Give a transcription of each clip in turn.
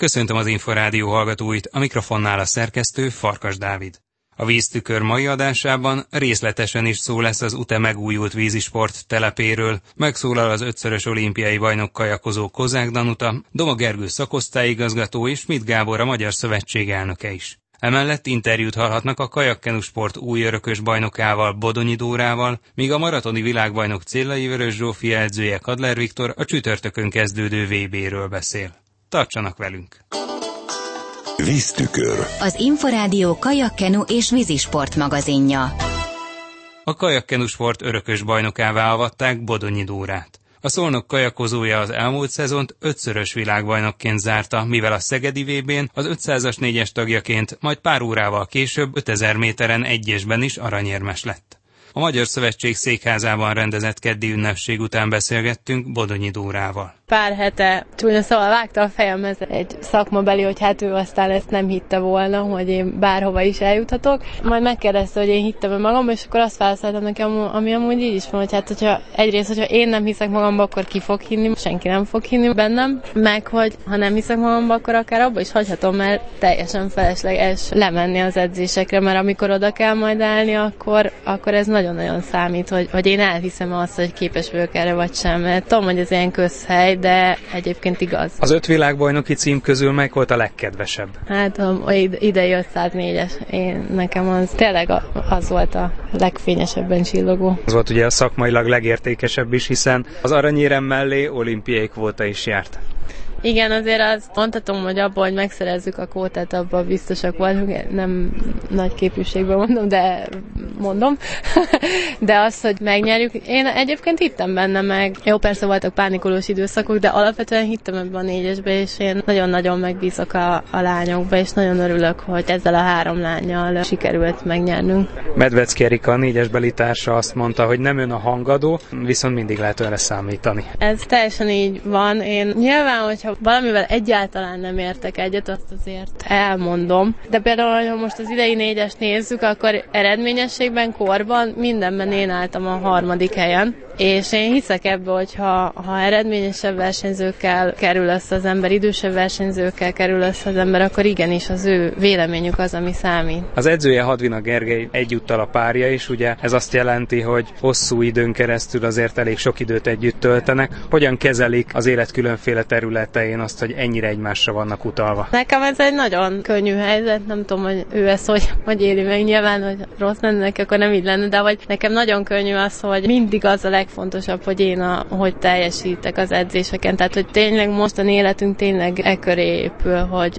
Köszöntöm az Inforádió hallgatóit, a mikrofonnál a szerkesztő Farkas Dávid. A Víztükör mai adásában részletesen is szó lesz az UTE megújult vízisport telepéről, megszólal az 5-szörös olimpiai bajnok kajakozó Kozák Danuta, Doma Gergő szakosztályigazgató és Schmidt Gábor a Magyar Szövetség elnöke is. Emellett interjút hallhatnak a kajakkenusport új örökös bajnokával, Bodonyi Dórával, míg a maratoni világbajnok Csélai Vörös Zsófia edzője Kadler Viktor a csütörtökön kezdődő VB-ről beszél. Tartsanak velünk! Víztükör. Az Inforádió kajakkenu és vízisport magazinja. A kajakkenusport örökös bajnokává avatták Bodonyi Dórát. A Szolnok kajakozója az elmúlt szezont 5-szörös világbajnokként zárta, mivel a szegedi VB-n az 500-as 4-es tagjaként, majd pár órával később 5000 méteren 1-esben is aranyérmes lett. A Magyar Szövetség székházában rendezett keddi ünnepség után beszélgettünk Bodonyi Dórával. Pár hete csúnya szóval vágta a fejemhez egy szakmabeli, hogy hát ő aztán ezt nem hitte volna, hogy én bárhova is eljuthatok. Majd megkérdezte, hogy én hittem magamba, és akkor azt válaszoltam neki, ami amúgy így is van, hogy hát hogyha egyrészt, hogyha én nem hiszek magamba, akkor ki fog hinni, senki nem fog hinni bennem, meg hogy ha nem hiszek magamba, akkor akár abba is hagyhatom, mert teljesen felesleges lemenni az edzésekre, mert amikor oda kell majd állni, akkor ez nagyon-nagyon számít, hogy én elhiszem azt, hogy képes vagyok erre vagy sem, mert tudom, hogy ez ilyen közhely, de egyébként igaz. Az 5 világbajnoki cím közül melyik volt a legkedvesebb? Hát idei 504-es. Nekem az tényleg az volt a legfényesebben csillogó. Az volt ugye a szakmailag legértékesebb is, hiszen az aranyérem mellé olimpiai kvóta is járt. Igen, azért azt mondhatom, hogy abban, hogy megszerezzük a kvótát, abban biztosak vagyunk, nem nagy képűségben mondom, de mondom. De az, hogy megnyerjük, én egyébként hittem benne meg. Jó, persze voltak pánikolós időszakok, de alapvetően hittem ebben a 4-esben, és én nagyon-nagyon megbízok a lányokba, és nagyon örülök, hogy ezzel a 3 lánnyal sikerült megnyernünk. Medvec Kérika, a 4-es beli társa azt mondta, hogy nem ön a hangadó, viszont mindig lehet önre számítani. Ez teljesen így van. Én nyilván, hogyha valamivel egyáltalán nem értek egyet, azt azért elmondom. De például, ha most az idei 4-est nézzük, akkor eredményességben, korban, mindenben én álltam a 3. helyen. És én hiszek ebbe, hogy ha eredményesebb versenyzőkkel kerül össze az ember, idősebb versenyzőkkel kerül össze az ember, akkor igenis az ő véleményük az, ami számít. Az edzője Hadvina Gergely egyúttal a párja is, ugye ez azt jelenti, hogy hosszú időn keresztül azért elég sok időt együtt töltenek. Hogyan kezelik az élet különféle területein azt, hogy ennyire egymásra vannak utalva? Nekem ez egy nagyon könnyű helyzet, nem tudom, hogy ő ezt hogy éli meg, nyilván, hogy rossz lenne, akkor nem így lenne, de vagy nekem nagyon könnyű az, hogy mindig az a legfontosabb, hogy hogy teljesítek az edzéseken. Tehát, hogy tényleg mostani életünk tényleg eköré épül,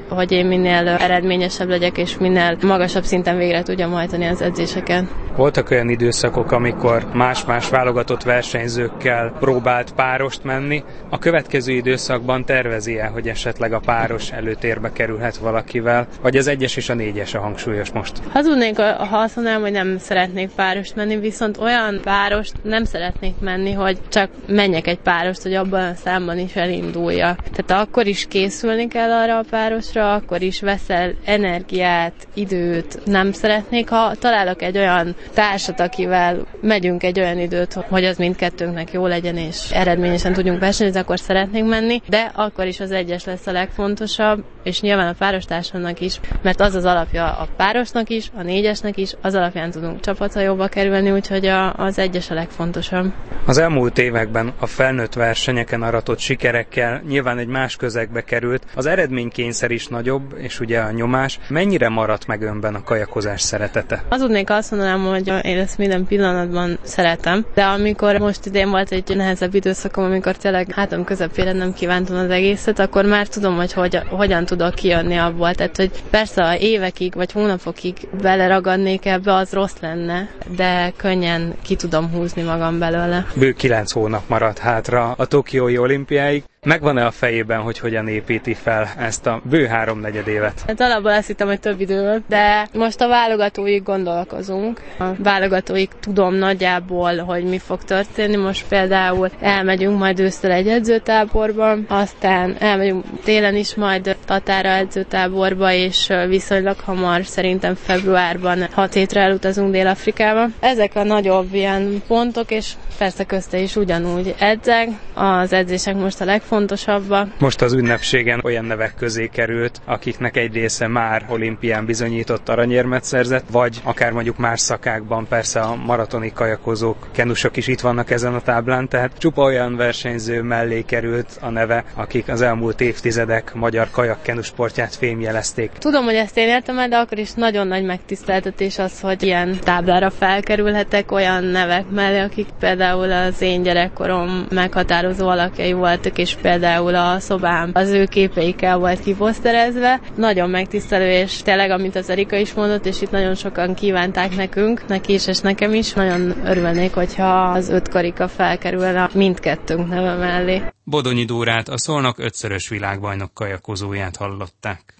hogy én minél eredményesebb legyek, és minél magasabb szinten végre tudjam hajtani az edzéseken. Voltak olyan időszakok, amikor más-más válogatott versenyzőkkel próbált párost menni. A következő időszakban tervezi-e, hogy esetleg a páros előtérbe kerülhet valakivel, vagy az 1-es és a 4-es a hangsúlyos most? Hazudnék, ha azt mondanám, hogy nem szeretnék párost menni, viszont olyan párost nem szeretnék menni, hogy csak menjek egy párost, hogy abban a számban is elinduljak. Tehát akkor is készülni kell arra a párosra, akkor is veszel energiát, időt. Nem szeretnék, ha találok egy olyan társat, akivel megyünk egy olyan időt, hogy az mindkettőnknek jó legyen, és eredményesen tudjunk versenyezni, akkor szeretnék menni, de akkor is az 1-es lesz a legfontosabb, és nyilván a párostársamnak is, mert az az alapja a párosnak is, a 4-esnek is, az alapján tudunk csapathajóba kerülni, úgyhogy az 1-es a legfontosabb. Az elmúlt években a felnőtt versenyeken aratott sikerekkel nyilván egy más közegbe került, az eredménykényszer is nagyobb, és ugye a nyomás. Mennyire maradt meg önben a kajakozás szeretete? Hazudnék, azt mondanám, hogy én ezt minden pillanatban szeretem, de amikor most idén volt egy nehezebb időszakom, amikor tényleg hátam közepére nem kívántam az egészet, akkor már tudom, hogy hogyan tudok kijönni abból. Tehát, hogy persze, ha évekig vagy hónapokig beleragadnék ebbe, az rossz lenne, de könnyen ki tudom húzni magam belőle. Bő 9 hónap maradt hátra a Tokiói olimpiáig. Megvan-e a fejében, hogy hogyan építi fel ezt a bő 3/4 évet? Hát alapból azt hittem, hogy több idő van, de most a válogatóig gondolkozunk. A válogatóig tudom nagyjából, hogy mi fog történni. Most például elmegyünk majd ősszel egy edzőtáborba, aztán elmegyünk télen is majd Tatára edzőtáborba, és viszonylag hamar, szerintem februárban 6 hétre elutazunk Dél-Afrikába. Ezek a nagyobb ilyen pontok, és persze közte is ugyanúgy edzek. Az edzések most a legfontosabb. fontosabbak. Most az ünnepségen olyan nevek közé került, akiknek egy része már olimpián bizonyított aranyérmet szerzett, vagy akár mondjuk más szakákban, persze a maratoni kajakozók, kenusok is itt vannak ezen a táblán, tehát csupa olyan versenyző mellé került a neve, akik az elmúlt évtizedek magyar kajakkenus sportját fémjelezték. Tudom, hogy ezt én értem el, de akkor is nagyon nagy megtiszteltetés az, hogy ilyen táblára felkerülhetek olyan nevek mellé, akik például az én gyerekkorom meghatározó alakjai voltak, és például a szobám az ő képeikkel volt kiposzterezve. Nagyon megtisztelő, és tényleg, amit az Erika is mondott, és itt nagyon sokan kívánták nekünk, neki is, és nekem is. Nagyon örülnék, hogyha az öt karika felkerülne mindkettőnk neve mellé. Bodonyi Dórát, a Szolnok 5-szörös világbajnok kajakozóját hallották.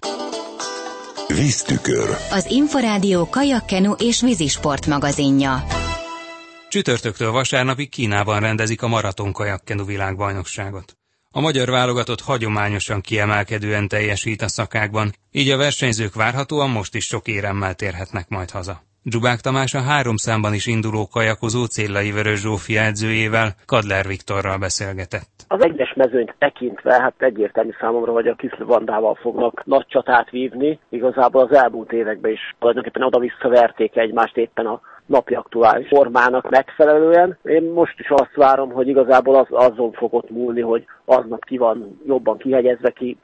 Víztükör. Az Inforádió kajakkenu és vízisport magazinja. Csütörtöktől vasárnapig Kínában rendezik a maraton kajakkenu világbajnokságot. A magyar válogatott hagyományosan kiemelkedően teljesít a szakákban, így a versenyzők várhatóan most is sok éremmel térhetnek majd haza. Csubák Tamás a 3 számban is induló kajakozó Csélai Vörös Zsófia edzőjével, Kadler Viktorral beszélgetett. Az egyes mezőnyt tekintve, hát egyértelmű számomra, hogy a Kiszlvandával fognak nagy csatát vívni. Igazából az elmúlt években is tulajdonképpen oda-vissza verték egymást éppen a napi aktuális formának megfelelően. Én most is azt várom, hogy igazából azon fog ott múlni, hogy aznap ki van jobban kihegyezve, ki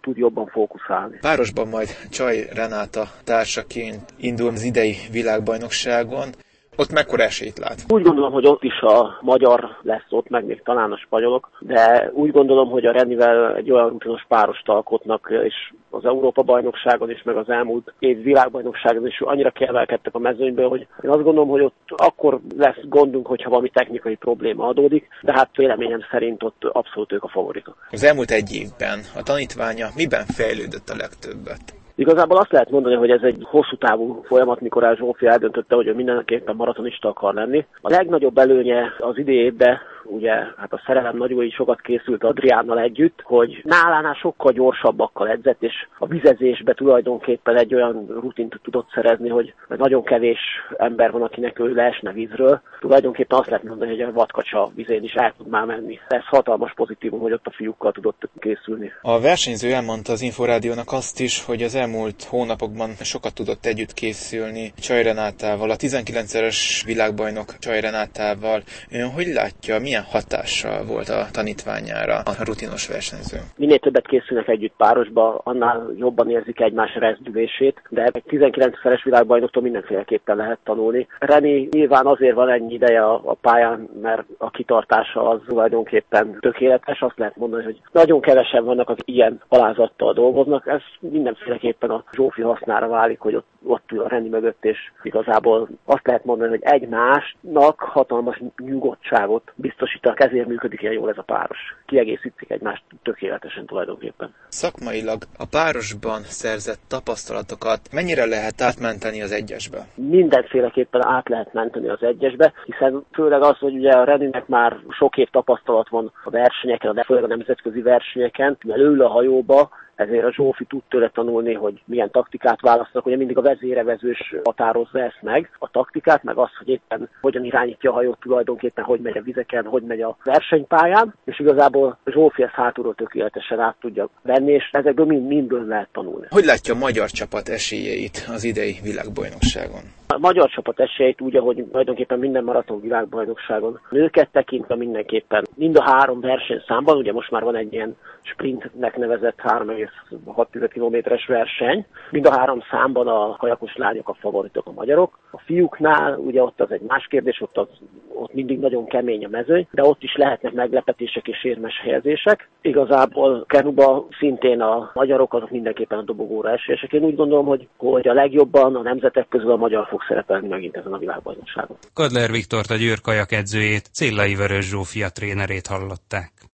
tud jobban fókuszálni. Párosban majd Csaj Renáta társaként indul az idei világbajnokságon. Ott mekkora esélyt lát? Úgy gondolom, hogy ott is a magyar lesz ott, meg még talán a spanyolok, de úgy gondolom, hogy a Renivel egy olyan rutinos párost alkotnak, és az Európa-bajnokságon is, meg az elmúlt év világbajnokságon is annyira kiemelkedtek a mezőnyből, hogy én azt gondolom, hogy ott akkor lesz gondunk, hogyha valami technikai probléma adódik, de hát véleményem szerint ott abszolút ők a favoritok. Az elmúlt egy évben a tanítványa miben fejlődött a legtöbbet? Igazából azt lehet mondani, hogy ez egy hosszú távú folyamat, mikor a Zsófia eldöntötte, hogy ő mindenképpen maratonista akar lenni. A legnagyobb előnye az idejében, ugye hát a Szerelem nagyon így sokat készült Adriánnal együtt, hogy nálánál sokkal gyorsabbakkal edzett, és a vizezésbe tulajdonképpen egy olyan rutint tudott szerezni, hogy nagyon kevés ember van, akinek ő leesne vízről. Tulajdonképpen azt lehet mondani, hogy a vadkacsa vizén is el tud már menni. Ez hatalmas pozitívum, hogy ott a fiúkkal tudott készülni. A versenyző elmondta az Inforádiónak azt is, hogy az elmúlt hónapokban sokat tudott együtt készülni Csaj Renátával, a 19-es világbajnok Csaj Renátával. Ön hogy látja, milyen hatással volt a tanítványára a rutinos versenyző? Minél többet készülnek együtt párosba, annál jobban érzik egymás rezdülését, de egy 19-szeres világbajnoktól mindenféleképpen lehet tanulni. Reni nyilván azért van ennyi ideje a pályán, mert a kitartása az tulajdonképpen tökéletes. Azt lehet mondani, hogy nagyon kevesen vannak, akik ilyen alázattal dolgoznak. Ez mindenféleképpen a Zsófi hasznára válik, hogy ott ül a Reni mögött, és igazából azt lehet mondani, hogy egymásnak hatalmas nyugodtságot biztosítanak, ezért működik ilyen jól ez a páros. Kiegészítik egymást tökéletesen tulajdonképpen. Szakmailag a párosban szerzett tapasztalatokat mennyire lehet átmenteni az egyesbe? Mindenféleképpen át lehet menteni az egyesbe, hiszen főleg az, hogy ugye a Reninek már sok év tapasztalat van a versenyeken, de főleg a nemzetközi versenyeken, mert ül a hajóba, ezért a Zsófi tud tőle tanulni, hogy milyen taktikát választanak, ugye mindig a vezérevezős határozza ezt meg, a taktikát, meg az, hogy éppen hogyan irányítja a hajót tulajdonképpen, hogy megy a vizeken, hogy megy a versenypályán, és igazából Zsófi ezt hátulról tökéletesen át tudja venni, és ezekből mindből lehet tanulni. Hogy látja a magyar csapat esélyeit az idei világbajnokságon? A magyar csapat esélyeit úgy, ahogy tulajdonképpen minden maraton világbajnokságon nőket tekintve mindenképpen mind a 3 versenyszámban, ugye most már van egy ilyen sprintnek nevezett 3,6 kilométeres verseny. Mind a 3 számban a kajakos lányok a favoritok, a magyarok. A fiúknál ugye ott az egy más kérdés, ott mindig nagyon kemény a mezőny, de ott is lehetnek meglepetések és érmes helyezések. Igazából kenuba szintén a magyarok, azok mindenképpen a dobogóra esélyesek. Én úgy gondolom, hogy a legjobban a nemzetek közül a magyar fog szerepelni megint ezen a világbajnokságon. Kadler Viktort, a Győr kajak edzőjét, Csélai Vörös Zsófia trénerét hallották.